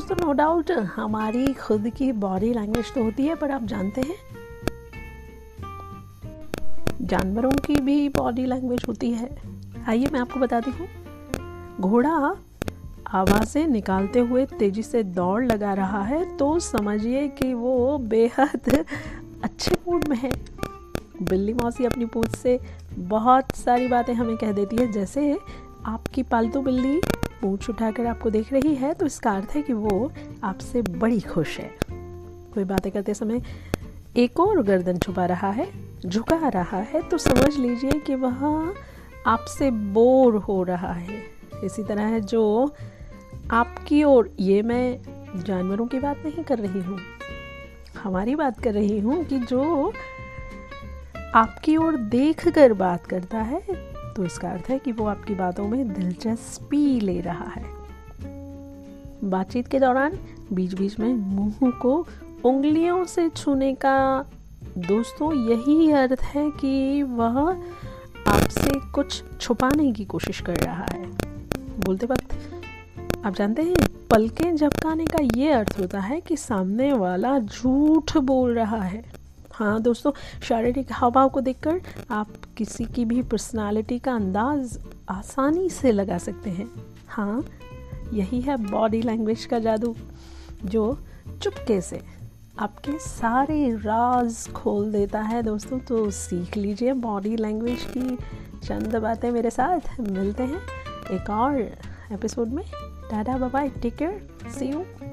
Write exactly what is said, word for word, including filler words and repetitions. दोस्तों no doubt हमारी खुद की बॉडी लैंग्वेज तो होती है, पर आप जानते हैं जानवरों की भी बॉडी लैंग्वेज होती है। आइए मैं आपको बताती हूँ। घोड़ा आवाज़ें निकालते हुए तेज़ी से दौड़ लगा रहा है तो समझिए कि वो बेहद अच्छे मूड में है। बिल्ली मौसी अपनी पूंछ से बहुत सारी बातें हमें कह देती है, जैसे आपकी पालतू बिल्ली पूंछ उठाकर आपको देख रही है तो इसका अर्थ है कि वो आपसे बड़ी खुश है। कोई बातें करते समय एक और गर्दन छुपा रहा है, झुका रहा है तो समझ लीजिए कि वह आपसे बोर हो रहा है। इसी तरह है जो आपकी ओर, ये मैं जानवरों की बात नहीं कर रही हूँ, हमारी बात कर रही हूँ कि जो आपकी ओर देख कर बात करता है तो इसका अर्थ है कि वो आपकी बातों में दिलचस्पी ले रहा है। बातचीत के दौरान बीच बीच में मुंह को उंगलियों से छूने का दोस्तों यही अर्थ है कि वह आपसे कुछ छुपाने की कोशिश कर रहा है। बोलते वक्त आप जानते हैं पलकें झपकाने का ये अर्थ होता है कि सामने वाला झूठ बोल रहा है। हाँ दोस्तों, शारीरिक हाव भाव को देखकर आप किसी की भी पर्सनालिटी का अंदाज आसानी से लगा सकते हैं। हाँ, यही है बॉडी लैंग्वेज का जादू जो चुपके से आपके सारे राज खोल देता है। दोस्तों तो सीख लीजिए बॉडी लैंग्वेज की चंद बातें मेरे साथ। मिलते हैं एक और एपिसोड में। Tata bye bye, take care, see you.